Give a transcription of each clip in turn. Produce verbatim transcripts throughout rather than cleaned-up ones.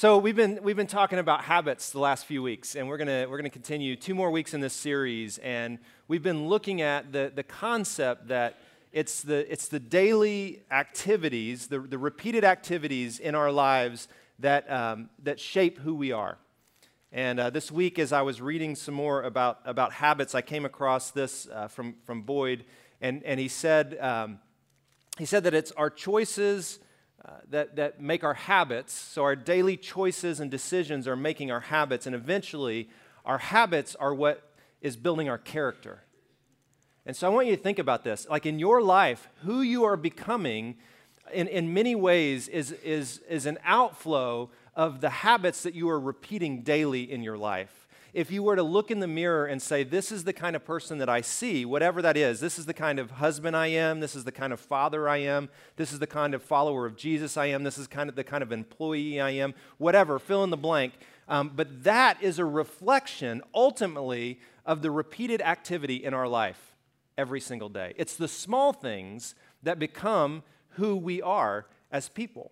So we've been we've been talking about habits the last few weeks, and we're gonna we're gonna continue two more weeks in this series, and we've been looking at the the concept that it's the it's the daily activities, the the repeated activities in our lives that um, that shape who we are. And uh, this week, as I was reading some more about about habits, I came across this uh, from from Boyd, and and he said um, he said that it's our choices. Uh, that, that make our habits, so our daily choices and decisions are making our habits, and eventually our habits are what is building our character. And so I want you to think about this. Like in your life, who you are becoming in, in many ways is, is, is an outflow of the habits that you are repeating daily in your life. If you were to look in the mirror and say, this is the kind of person that I see, whatever that is, this is the kind of husband I am, this is the kind of father I am, this is the kind of follower of Jesus I am, this is kind of the kind of employee I am, whatever, fill in the blank. Um, but that is a reflection, ultimately, of the repeated activity in our life every single day. It's the small things that become who we are as people.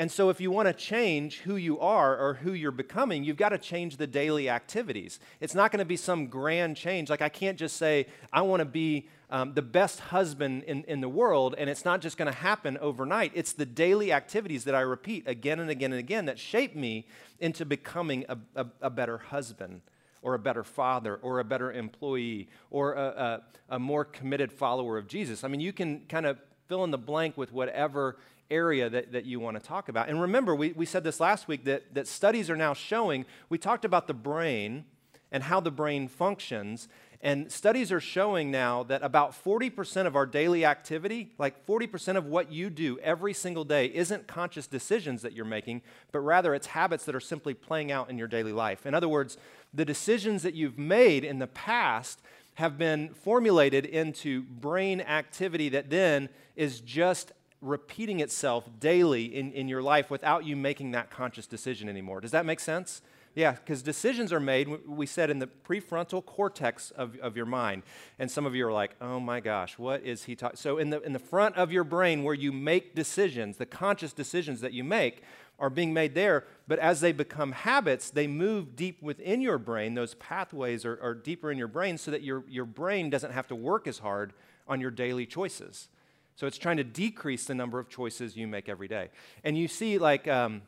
And so if you want to change who you are or who you're becoming, you've got to change the daily activities. It's not going to be some grand change. Like I can't just say, I want to be um, the best husband in, in the world, and it's not just going to happen overnight. It's the daily activities that I repeat again and again and again that shape me into becoming a, a, a better husband or a better father or a better employee or a, a, a more committed follower of Jesus. I mean, you can kind of fill in the blank with whatever area that, that you want to talk about. And remember, we, we said this last week, that, that studies are now showing, we talked about the brain and how the brain functions, and studies are showing now that about forty percent of our daily activity, like forty percent of what you do every single day, isn't conscious decisions that you're making, but rather it's habits that are simply playing out in your daily life. In other words, the decisions that you've made in the past have been formulated into brain activity that then is just repeating itself daily in, in your life without you making that conscious decision anymore. Does that make sense? Yeah, because decisions are made, we said, in the prefrontal cortex of, of your mind. And some of you are like, oh my gosh, what is he talking? So in the, in the front of your brain where you make decisions, the conscious decisions that you make are being made there, but as they become habits, they move deep within your brain. Those pathways are, are deeper in your brain so that your, your brain doesn't have to work as hard on your daily choices. So it's trying to decrease the number of choices you make every day. And you see, like, um,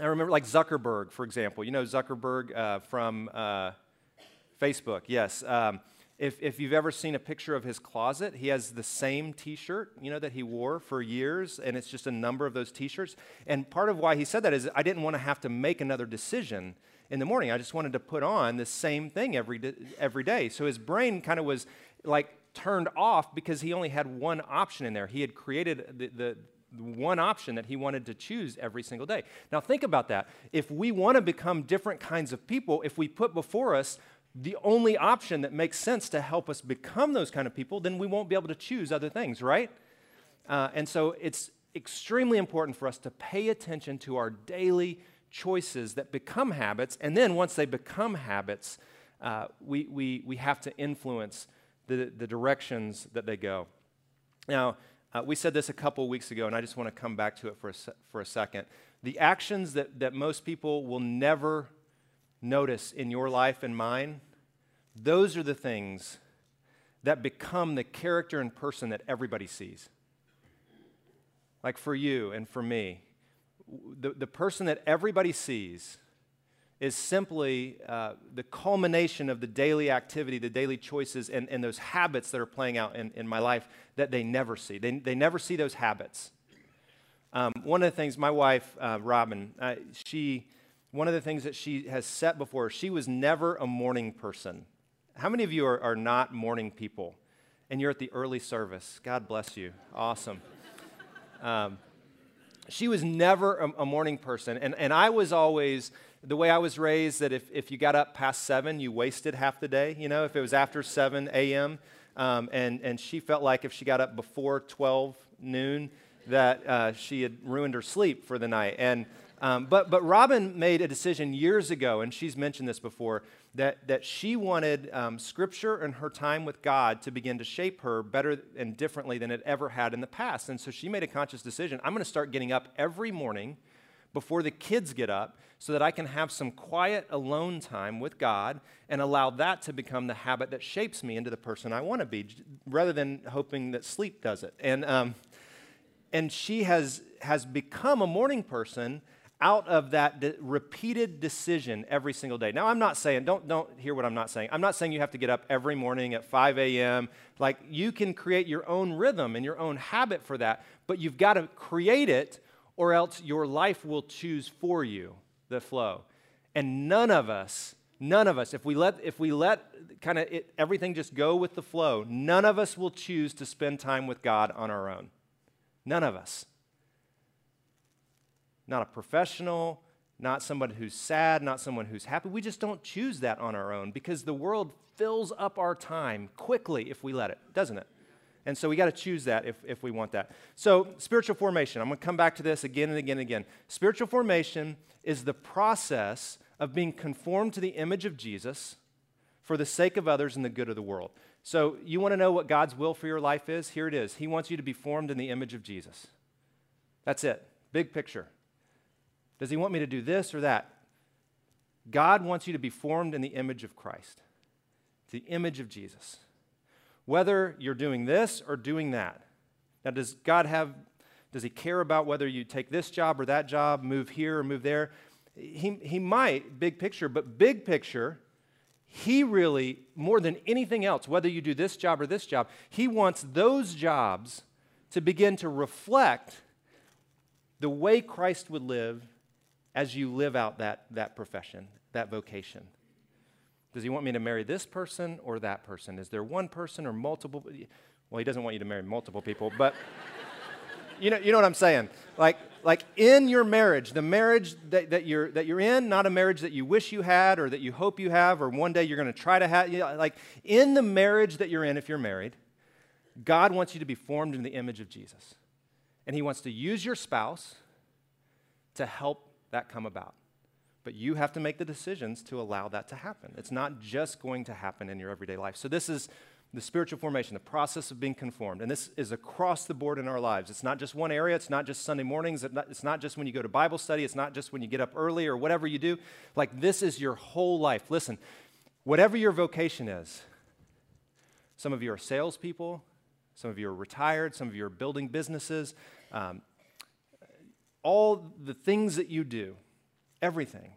I remember, like Zuckerberg, for example. You know Zuckerberg uh, from uh, Facebook, yes. Um, if, if you've ever seen a picture of his closet, he has the same T-shirt, you know, that he wore for years, and it's just a number of those T-shirts. And part of why he said that is I didn't want to have to make another decision in the morning. I just wanted to put on the same thing every di- every day. So his brain kind of was, like, turned off because he only had one option in there. He had created the, the one option that he wanted to choose every single day. Now think about that. If we want to become different kinds of people, if we put before us the only option that makes sense to help us become those kind of people, then we won't be able to choose other things, right? Uh, and so it's extremely important for us to pay attention to our daily choices that become habits, and then once they become habits, uh, we, we, we have to influence The, the directions that they go. Now, uh, we said this a couple weeks ago, and I just want to come back to it for a, se- for a second. The actions that, that most people will never notice in your life and mine, those are the things that become the character and person that everybody sees. Like for you and for me, the, the person that everybody sees is simply uh, the culmination of the daily activity, the daily choices, and, and those habits that are playing out in, in my life that they never see. They, they never see those habits. Um, one of the things, my wife, uh, Robin, uh, she, one of the things that she has set before her, she was never a morning person. How many of you are, are not morning people? And you're at the early service. God bless you. Awesome. Um, she was never a, a morning person. And, and I was always... The way I was raised, that if, if you got up past seven, you wasted half the day. You know, if it was after seven a.m., um, and, and she felt like if she got up before twelve noon, that uh, she had ruined her sleep for the night. And um, but but Robin made a decision years ago, and she's mentioned this before, that, that she wanted um, Scripture and her time with God to begin to shape her better and differently than it ever had in the past. And so she made a conscious decision. I'm going to start getting up every morning before the kids get up so that I can have some quiet alone time with God and allow that to become the habit that shapes me into the person I want to be, rather than hoping that sleep does it. And um, and she has has become a morning person out of that de- repeated decision every single day. Now, I'm not saying, don't, don't hear what I'm not saying. I'm not saying you have to get up every morning at five a.m. Like, you can create your own rhythm and your own habit for that, but you've got to create it, or else your life will choose for you the flow. And none of us, none of us, if we let, if we let kind of everything just go with the flow, none of us will choose to spend time with God on our own. None of us. Not a professional, not somebody who's sad, not someone who's happy. We just don't choose that on our own, because the world fills up our time quickly if we let it, doesn't it? And so we got to choose that if, if we want that. So spiritual formation, I'm going to come back to this again and again and again. Spiritual formation is the process of being conformed to the image of Jesus for the sake of others and the good of the world. So you want to know what God's will for your life is? Here it is. He wants you to be formed in the image of Jesus. That's it. Big picture. Does he want me to do this or that? God wants you to be formed in the image of Christ, the image of Jesus, whether you're doing this or doing that. Now, does God have, does he care about whether you take this job or that job, move here or move there? He, he might, big picture, but big picture, he really, more than anything else, whether you do this job or this job, he wants those jobs to begin to reflect the way Christ would live as you live out that, that profession, that vocation. Does he want me to marry this person or that person? Is there one person or multiple? Well, he doesn't want you to marry multiple people, but you know, you know what I'm saying. Like, like in your marriage, the marriage that, that, you're, that you're in, not a marriage that you wish you had or that you hope you have or one day you're going to try to have. You know, like in the marriage that you're in, if you're married, God wants you to be formed in the image of Jesus. And he wants to use your spouse to help that come about. But you have to make the decisions to allow that to happen. It's not just going to happen in your everyday life. So this is the spiritual formation, the process of being conformed. And this is across the board in our lives. It's not just one area. It's not just Sunday mornings. It's not just when you go to Bible study. It's not just when you get up early or whatever you do. Like, this is your whole life. Listen, whatever your vocation is, some of you are salespeople. Some of you are retired. Some of you are building businesses. Um, all the things that you do, everything,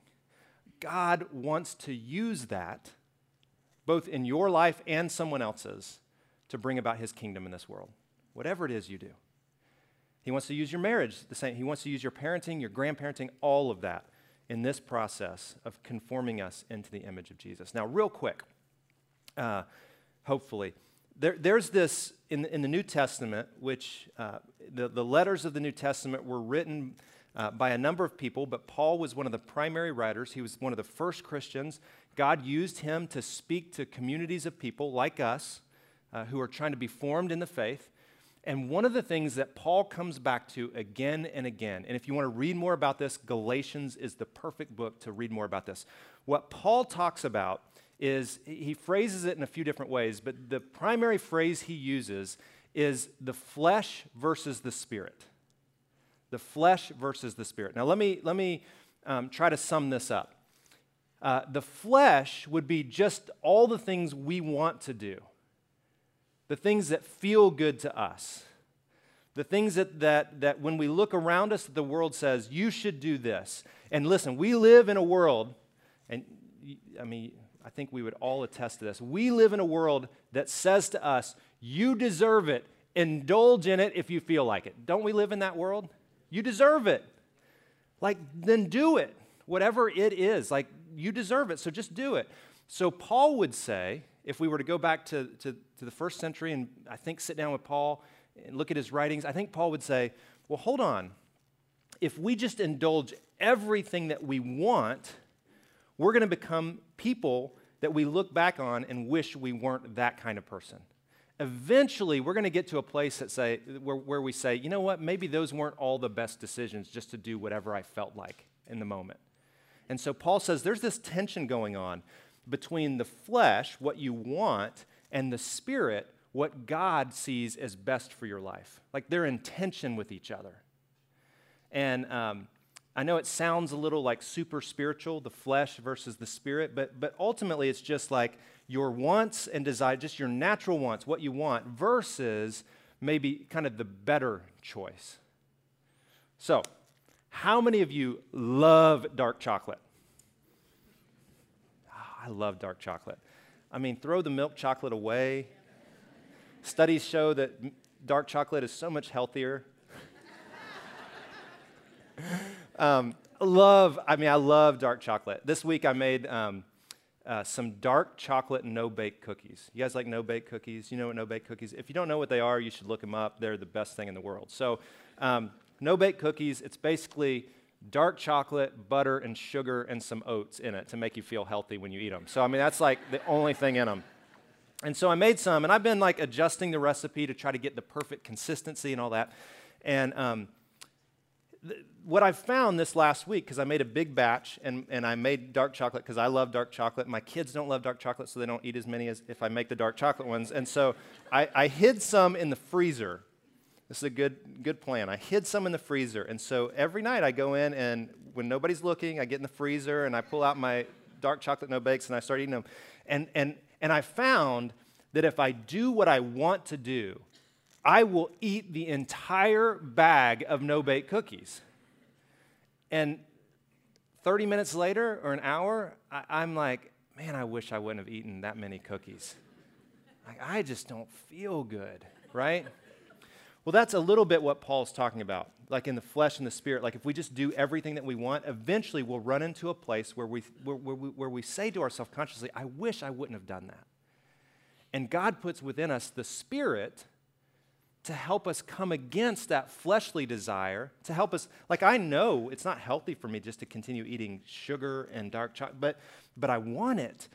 God wants to use that, both in your life and someone else's, to bring about his kingdom in this world, whatever it is you do. He wants to use your marriage the same. He wants to use your parenting, your grandparenting, all of that in this process of conforming us into the image of Jesus. Now, real quick, uh, hopefully, There, there's this in, in the New Testament, which uh, the, the letters of the New Testament were written uh, by a number of people, but Paul was one of the primary writers. He was one of the first Christians. God used him to speak to communities of people like us uh, who are trying to be formed in the faith. And one of the things that Paul comes back to again and again, and if you want to read more about this, Galatians is the perfect book to read more about this. What Paul talks about is, he phrases it in a few different ways, but the primary phrase he uses is the flesh versus the spirit. The flesh versus the spirit. Now, let me, let me um, try to sum this up. Uh, the flesh would be just all the things we want to do, the things that feel good to us, the things that, that, that when we look around us, the world says, you should do this. And listen, we live in a world, and I mean, I think we would all attest to this. We live in a world that says to us, you deserve it. Indulge in it if you feel like it. Don't we live in that world? You deserve it. Like, then do it. Whatever it is, like, you deserve it, so just do it. So Paul would say, if we were to go back to, to, to the first century and I think sit down with Paul and look at his writings, I think Paul would say, well, hold on. If we just indulge everything that we want, we're going to become people that we look back on and wish we weren't that kind of person. Eventually, we're going to get to a place that say, where, where we say, you know what, maybe those weren't all the best decisions just to do whatever I felt like in the moment. And so Paul says there's this tension going on between the flesh, what you want, and the spirit, what God sees as best for your life. Like, they're in tension with each other. And um, I know it sounds a little like super spiritual, the flesh versus the spirit, but, but ultimately it's just like your wants and desires, just your natural wants, what you want, versus maybe kind of the better choice. So, how many of you love dark chocolate? Oh, I love dark chocolate. I mean, throw the milk chocolate away. Studies show that dark chocolate is so much healthier. Um, love, I mean, I love dark chocolate. This week I made um, uh, some dark chocolate no-bake cookies. You guys like no-bake cookies? You know what no-bake cookies? If you don't know what they are, you should look them up. They're the best thing in the world. So um, no-bake cookies, it's basically dark chocolate, butter, and sugar, and some oats in it to make you feel healthy when you eat them. So, I mean, that's like the only thing in them. And so I made some, and I've been like adjusting the recipe to try to get the perfect consistency and all that. And um, th- what I found this last week, because I made a big batch, and, and I made dark chocolate because I love dark chocolate. My kids don't love dark chocolate, so they don't eat as many as if I make the dark chocolate ones. And so I, I hid some in the freezer. This is a good, good plan. I hid some in the freezer. And so every night I go in, and when nobody's looking, I get in the freezer, and I pull out my dark chocolate no-bakes, and I start eating them. And, and, and I found that if I do what I want to do, I will eat the entire bag of no-bake cookies. And thirty minutes later or an hour, I, I'm like, man, I wish I wouldn't have eaten that many cookies. Like, I just don't feel good, right? Well, that's a little bit what Paul's talking about, like in the flesh and the spirit. Like if we just do everything that we want, eventually we'll run into a place where we, where, where we, where we say to ourselves consciously, I wish I wouldn't have done that. And God puts within us the Spirit to help us come against that fleshly desire, to help us, like I know it's not healthy for me just to continue eating sugar and dark chocolate, but, but I want it,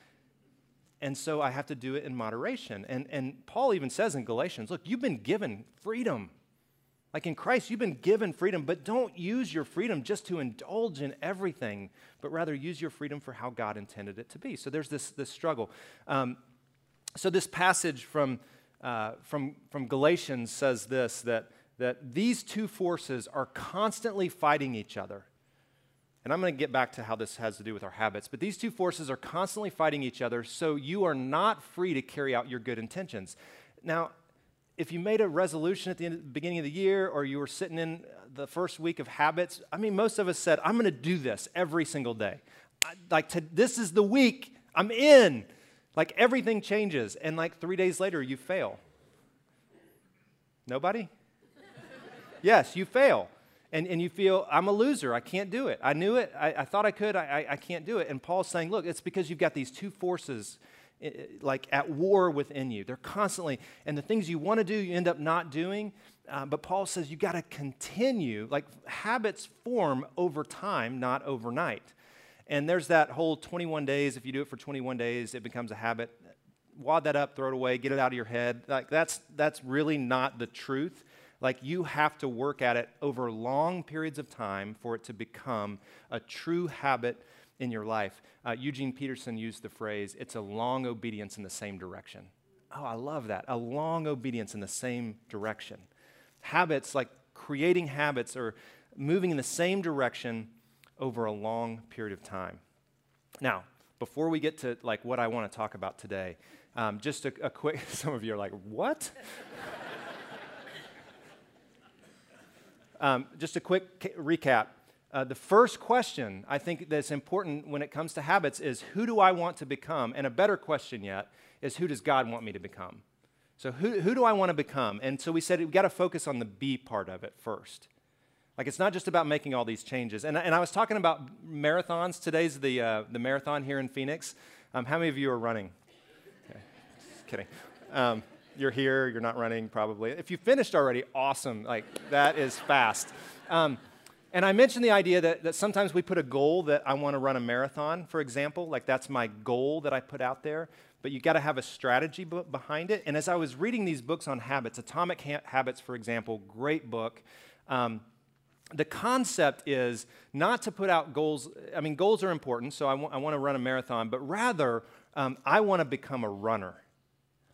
and so I have to do it in moderation. And, and Paul even says in Galatians, look, you've been given freedom. Like in Christ, you've been given freedom, but don't use your freedom just to indulge in everything, but rather use your freedom for how God intended it to be. So there's this, this struggle. Um, so this passage from... Uh, from, from Galatians says this, that, that these two forces are constantly fighting each other. And I'm going to get back to how this has to do with our habits, but these two forces are constantly fighting each other, so you are not free to carry out your good intentions. Now, if you made a resolution at the, end, at the beginning of the year, or you were sitting in the first week of habits, I mean, most of us said, I'm going to do this every single day. I, like, to, this is the week I'm in. Like everything changes, and like three days later, you fail. Nobody? Yes, you fail. And, and you feel, I'm a loser. I can't do it. I knew it. I, I thought I could. I, I, I can't do it. And Paul's saying, look, it's because you've got these two forces like at war within you. They're constantly, and the things you want to do, you end up not doing. Uh, but Paul says you got to continue. Like habits form over time, not overnight. And there's that whole twenty-one days, if you do it for twenty-one days, it becomes a habit. Wad that up, throw it away, get it out of your head. Like that's that's really not the truth. Like you have to work at it over long periods of time for it to become a true habit in your life. Uh, Eugene Peterson used the phrase, it's a long obedience in the same direction. Oh, I love that. A long obedience in the same direction. Habits, like creating habits or moving in the same direction over a long period of time. Now, before we get to like what I want to talk about today, um, just a, a quick. Some of you are like, "What?" um, just a quick ca- recap. Uh, the first question I think that's important when it comes to habits is, "Who do I want to become?" And a better question yet is, "Who does God want me to become?" So, who who do I want to become? And so we said we got to focus on the B part of it first. Like, it's not just about making all these changes. And, and I was talking about marathons. Today's the uh, the marathon here in Phoenix. Um, how many of you are running? Okay. Just kidding. Um, you're here. You're not running, probably. If you finished already, awesome. Like, that is fast. Um, and I mentioned the idea that, that sometimes we put a goal that I want to run a marathon, for example. Like, that's my goal that I put out there. But you got to have a strategy b- behind it. And as I was reading these books on habits, Atomic ha- Habits, for example, great book. Um, The concept is not to put out goals. I mean, goals are important, so I, w- I want to run a marathon, but rather um, I want to become a runner.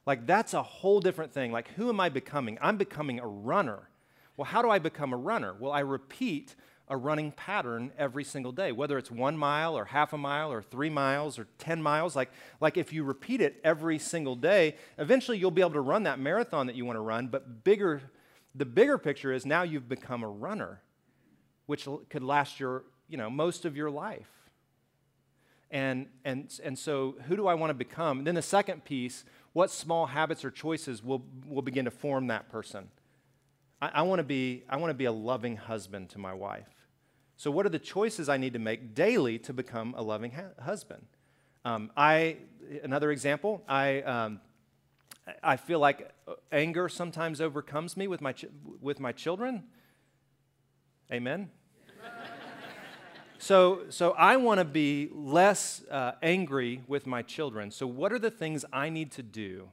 Like, that's a whole different thing. Like, who am I becoming? I'm becoming a runner. Well, how do I become a runner? Well, I repeat a running pattern every single day, whether it's one mile or half a mile or three miles or ten miles. Like, like if you repeat it every single day, eventually you'll be able to run that marathon that you want to run. But bigger, the bigger picture is now you've become a runner, which l- could last your, you know, most of your life. And, and, and so who do I want to become? And then the second piece, what small habits or choices will, will begin to form that person? I, I want to be, I want to be a loving husband to my wife. So what are the choices I need to make daily to become a loving ha- husband? Um, I, another example, I, um, I feel like anger sometimes overcomes me with my, ch- with my children. Amen. So, so I want to be less uh, angry with my children. So what are the things I need to do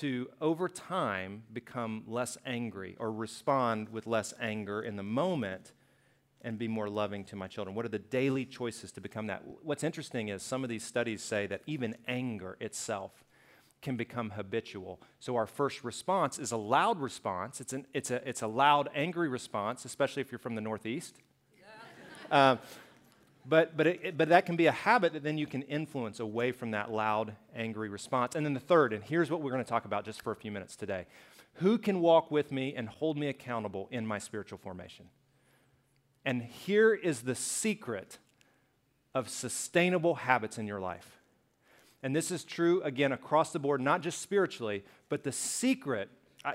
to, over time, become less angry or respond with less anger in the moment and be more loving to my children? What are the daily choices to become that? What's interesting is some of these studies say that even anger itself can become habitual. So our first response is a loud response. It's an, it's a, it's a loud, angry response, especially if you're from the Northeast. Uh, but but it, but that can be a habit that then you can influence away from that loud, angry response. And then the third, and here's what we're going to talk about just for a few minutes today. Who can walk with me and hold me accountable in my spiritual formation? And here is the secret of sustainable habits in your life. And this is true, again, across the board, not just spiritually, but the secret, I,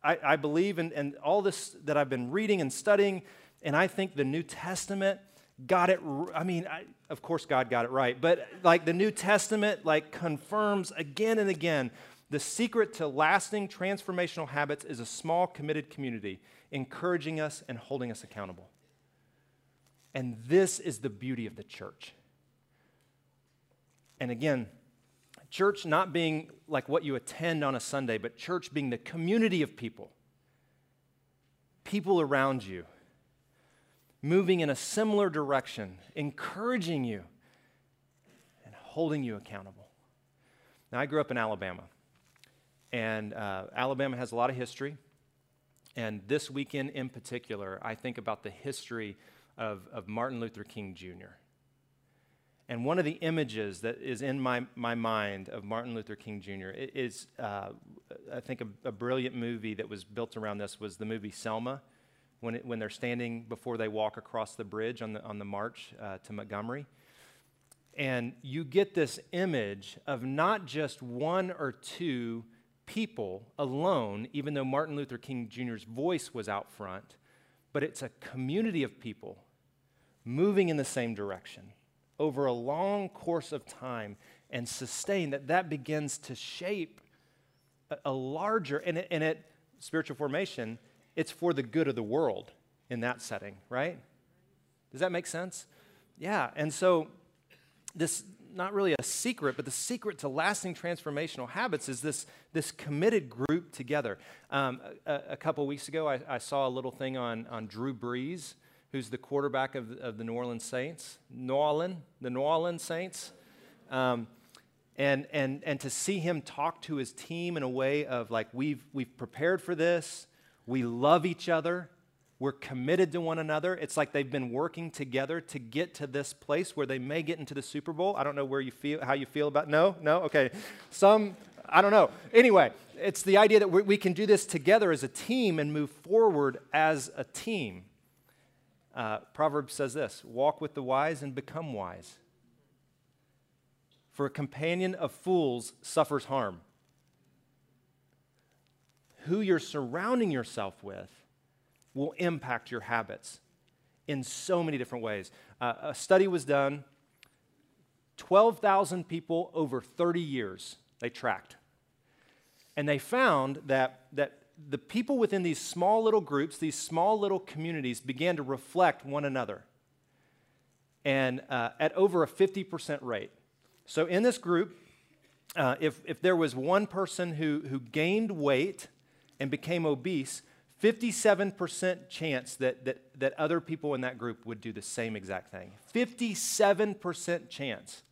I, I believe in, in all this that I've been reading and studying. And I think the New Testament got it, I mean, I, of course God got it right, but like the New Testament like confirms again and again, the secret to lasting transformational habits is a small committed community encouraging us and holding us accountable. And this is the beauty of the church. And again, church not being like what you attend on a Sunday, but church being the community of people, people around you, moving in a similar direction, encouraging you, and holding you accountable. Now, I grew up in Alabama, and uh, Alabama has a lot of history, and this weekend in particular, I think about the history of, of Martin Luther King Junior And one of the images that is in my, my mind of Martin Luther King Junior is, uh, I think, a, a brilliant movie that was built around this was the movie Selma, When, it, when they're standing before they walk across the bridge on the, on the march uh, to Montgomery. And you get this image of not just one or two people alone, even though Martin Luther King Junior's voice was out front, but it's a community of people moving in the same direction over a long course of time and sustained, that that begins to shape a, a larger, and it, and it, spiritual formation, it's for the good of the world in that setting, right? Does that make sense? Yeah, and so this, not really a secret, but the secret to lasting transformational habits is this, this committed group together. Um, a, a couple weeks ago, I, I saw a little thing on, on Drew Brees, who's the quarterback of, of the New Orleans Saints, New Orleans, the New Orleans Saints, um, and, and, and to see him talk to his team in a way of like, we've, we've prepared for this, we love each other. We're committed to one another. It's like they've been working together to get to this place where they may get into the Super Bowl. I don't know where you feel, how you feel about, no, no, okay. Some, I don't know. Anyway, it's the idea that we, we can do this together as a team and move forward as a team. Uh, Proverbs says this, walk with the wise and become wise. For a companion of fools suffers harm. Who you're surrounding yourself with will impact your habits in so many different ways. Uh, a study was done, twelve thousand people over thirty years, they tracked. And they found that, that the people within these small little groups, these small little communities began to reflect one another and uh, at over a fifty percent rate. So in this group, uh, if, if there was one person who, who gained weight and became obese, fifty-seven percent chance that, that, that other people in that group would do the same exact thing. fifty-seven percent chance.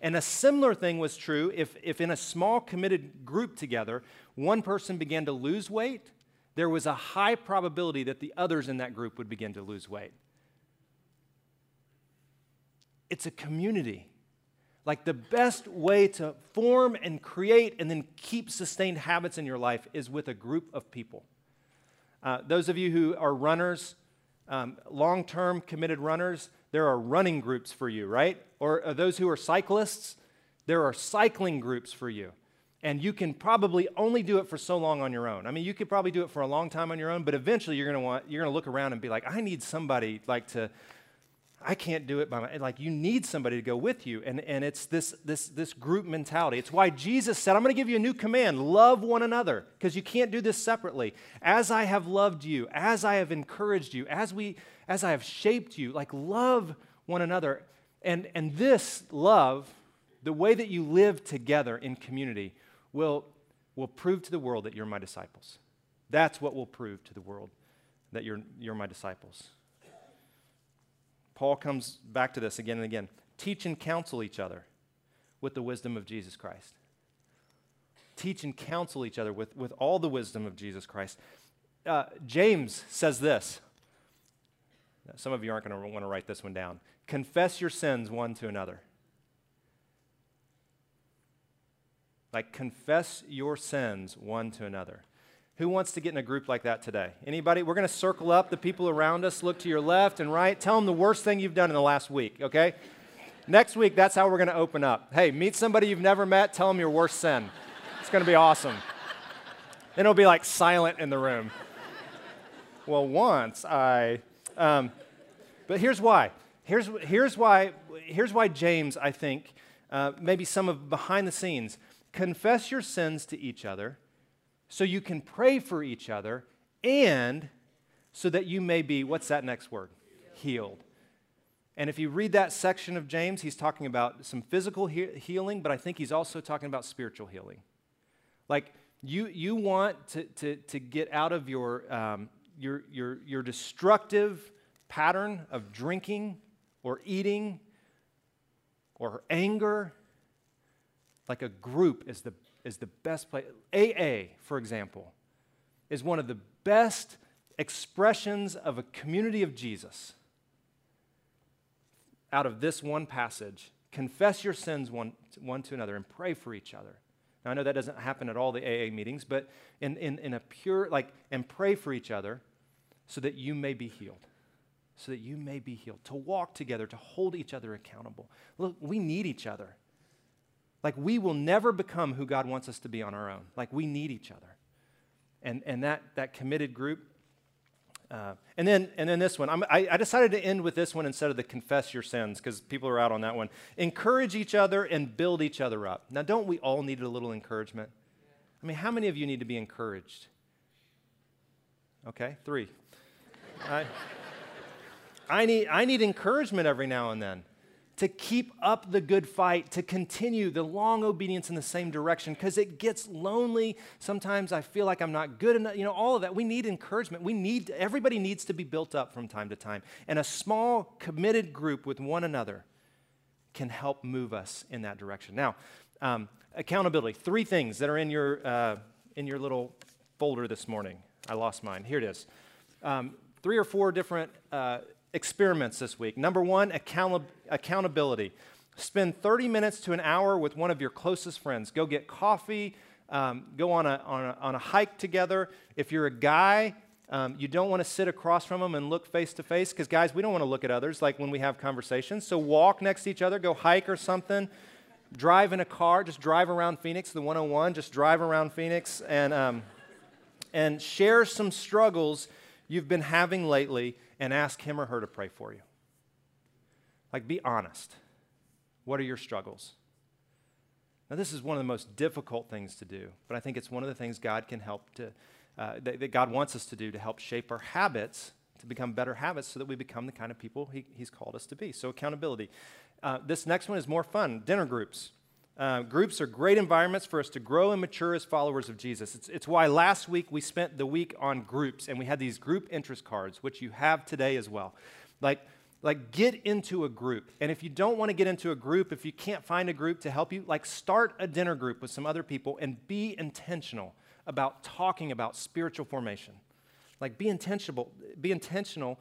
And a similar thing was true if, if in a small committed group together, one person began to lose weight, there was a high probability that the others in that group would begin to lose weight. It's a community. Like, the best way to form and create and then keep sustained habits in your life is with a group of people. Uh, those of you who are runners, um, long-term committed runners, there are running groups for you, right? Or uh, those who are cyclists, there are cycling groups for you. And you can probably only do it for so long on your own. I mean, you could probably do it for a long time on your own, but eventually you're going to want, you're going to look around and be like, I need somebody like to, I can't do it by my, like, you need somebody to go with you. And, and it's this, this, this group mentality. It's why Jesus said, I'm going to give you a new command, love one another, because you can't do this separately. As I have loved you, as I have encouraged you, as we, as I have shaped you, like, love one another. And, and this love, the way that you live together in community, will, will prove to the world that you're my disciples. That's what will prove to the world that you're, you're my disciples. Paul comes back to this again and again. Teach and counsel each other with the wisdom of Jesus Christ. Teach and counsel each other with, with all the wisdom of Jesus Christ. Uh, James says this. Now, some of you aren't going to want to write this one down. Confess your sins one to another. Like, confess your sins one to another. Who wants to get in a group like that today? Anybody? We're going to circle up the people around us, look to your left and right, tell them the worst thing you've done in the last week, okay? Next week, that's how we're going to open up. Hey, meet somebody you've never met, tell them your worst sin. It's going to be awesome. Then it'll be like silent in the room. Well, once I, um, but here's why. Here's, here's why, here's why James, I think, uh, maybe some of behind the scenes, confess your sins to each other so you can pray for each other and so that you may be, what's that next word? Healed. And if you read that section of James, he's talking about some physical he- healing, but I think he's also talking about spiritual healing. Like, you, you want to, to, to get out of your, um, your, your, your destructive pattern of drinking or eating or anger. Like, a group is the, is the best place. A A, for example, is one of the best expressions of a community of Jesus. Out of this one passage, confess your sins one, one to another and pray for each other. Now, I know that doesn't happen at all the A A meetings, but in, in, in a pure, like, and pray for each other so that you may be healed. So that you may be healed. To walk together, to hold each other accountable. Look, we need each other. Like, we will never become who God wants us to be on our own. Like, we need each other. And, and that, that committed group. Uh, and, then, and then this one. I'm, I, I decided to end with this one instead of the confess your sins, because people are out on that one. Encourage each other and build each other up. Now, don't we all need a little encouragement? I mean, how many of you need to be encouraged? Okay, three. I, I need, I need encouragement every now and then. To keep up the good fight, to continue the long obedience in the same direction, because it gets lonely. Sometimes I feel like I'm not good enough. You know, all of that. We need encouragement. We need, everybody needs to be built up from time to time. And a small, committed group with one another can help move us in that direction. Now, um, accountability. Three things that are in your, uh, in your little folder this morning. I lost mine. Here it is. Um, three or four different uh experiments this week. Number one, account- accountability. Spend thirty minutes to an hour with one of your closest friends. Go get coffee. Um, go on a, on a on a hike together. If you're a guy, um, you don't want to sit across from them and look face to face, because guys, we don't want to look at others like when we have conversations. So walk next to each other. Go hike or something. Drive in a car. Just drive around Phoenix, the one oh one. Just drive around Phoenix and um, and share some struggles you've been having lately, and ask him or her to pray for you. Like, be honest. What are your struggles? Now, this is one of the most difficult things to do, but I think it's one of the things God can help to, uh, that, that God wants us to do to help shape our habits, to become better habits so that we become the kind of people he, he's called us to be. So accountability. Uh, this next one is more fun, dinner groups. Uh, groups are great environments for us to grow and mature as followers of Jesus. It's, it's why last week we spent the week on groups, and we had these group interest cards, which you have today as well. Like, like get into a group. And if you don't want to get into a group, if you can't find a group to help you, like, start a dinner group with some other people and be intentional about talking about spiritual formation. Like, be intentional, be intentional,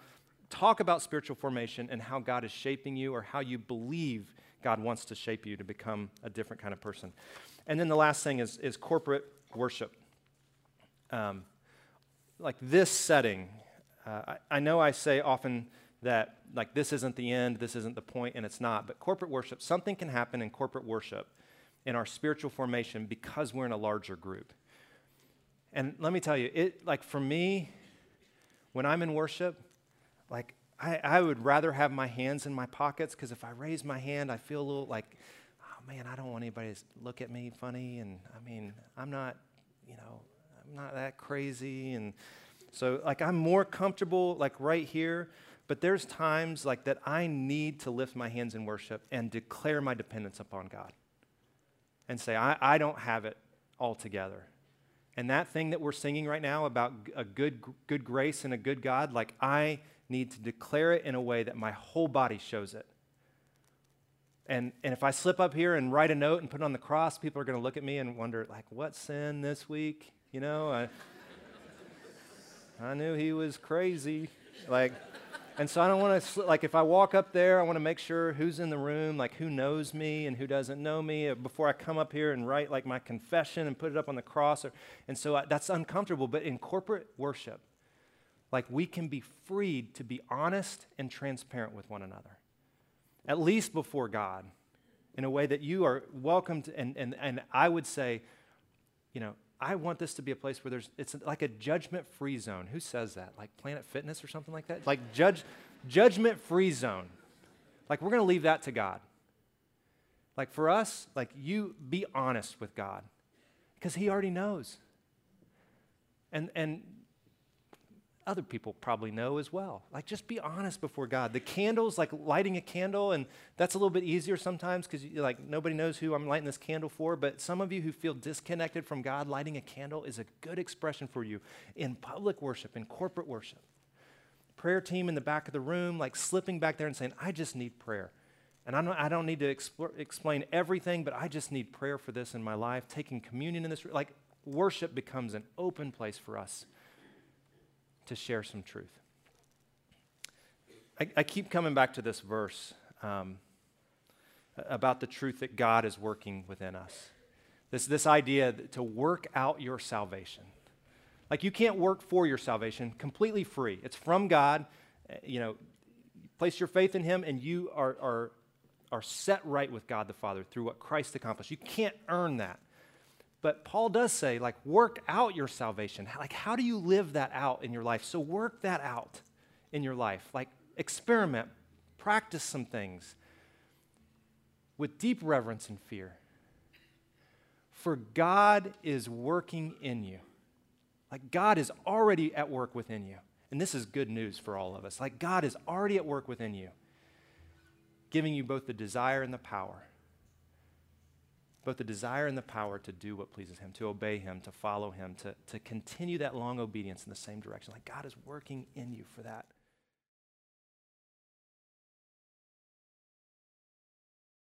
talk about spiritual formation and how God is shaping you, or how you believe God wants to shape you to become a different kind of person. And then the last thing is, is corporate worship. Um, like this setting, uh, I, I know I say often that like this isn't the end, this isn't the point, and it's not, but corporate worship, something can happen in corporate worship in our spiritual formation because we're in a larger group. And let me tell you, it like for me, when I'm in worship, like I, I would rather have my hands in my pockets, because if I raise my hand, I feel a little like, oh man, I don't want anybody to look at me funny, and I mean, I'm not, you know, I'm not that crazy, and so like I'm more comfortable like right here. But there's times like that I need to lift my hands in worship and declare my dependence upon God and say, I, I don't have it all together. And that thing that we're singing right now about a good, good grace and a good God, like I need to declare it in a way that my whole body shows it. And, and if I slip up here and write a note and put it on the cross, people are going to look at me and wonder, like, what sin this week? You know, I, I knew he was crazy. Like... And so I don't want to, like if I walk up there, I want to make sure who's in the room, like who knows me and who doesn't know me before I come up here and write like my confession and put it up on the cross. Or, and so I, that's uncomfortable. But in corporate worship, like we can be freed to be honest and transparent with one another, at least before God, in a way that you are welcomed. And, and, and I would say, you know, I want this to be a place where there's, it's like a judgment-free zone. Who says that? Like Planet Fitness or something like that? Like judge, judgment-free zone. Like we're going to leave that to God. Like for us, like you be honest with God because he already knows. And, and other people probably know as well. Like just be honest before God. The candles, like lighting a candle, and that's a little bit easier sometimes because like nobody knows who I'm lighting this candle for, but some of you who feel disconnected from God, lighting a candle is a good expression for you in public worship, in corporate worship. Prayer team in the back of the room, like slipping back there and saying, I just need prayer. And I don't, I don't need to explore, explain everything, but I just need prayer for this in my life. Taking communion in this, like worship becomes an open place for us to share some truth. I, I keep coming back to this verse um, about the truth that God is working within us. This, this idea that to work out your salvation. Like you can't work for your salvation, completely free. It's from God. You know, place your faith in him and you are, are, are set right with God the Father through what Christ accomplished. You can't earn that. But Paul does say, like, work out your salvation. Like, how do you live that out in your life? So work that out in your life. Like, experiment, practice some things with deep reverence and fear. For God is working in you. Like, God is already at work within you. And this is good news for all of us. Like, God is already at work within you, giving you both the desire and the power. Both the desire and the power to do what pleases him, to obey him, to follow him, to, to continue that long obedience in the same direction. Like God is working in you for that.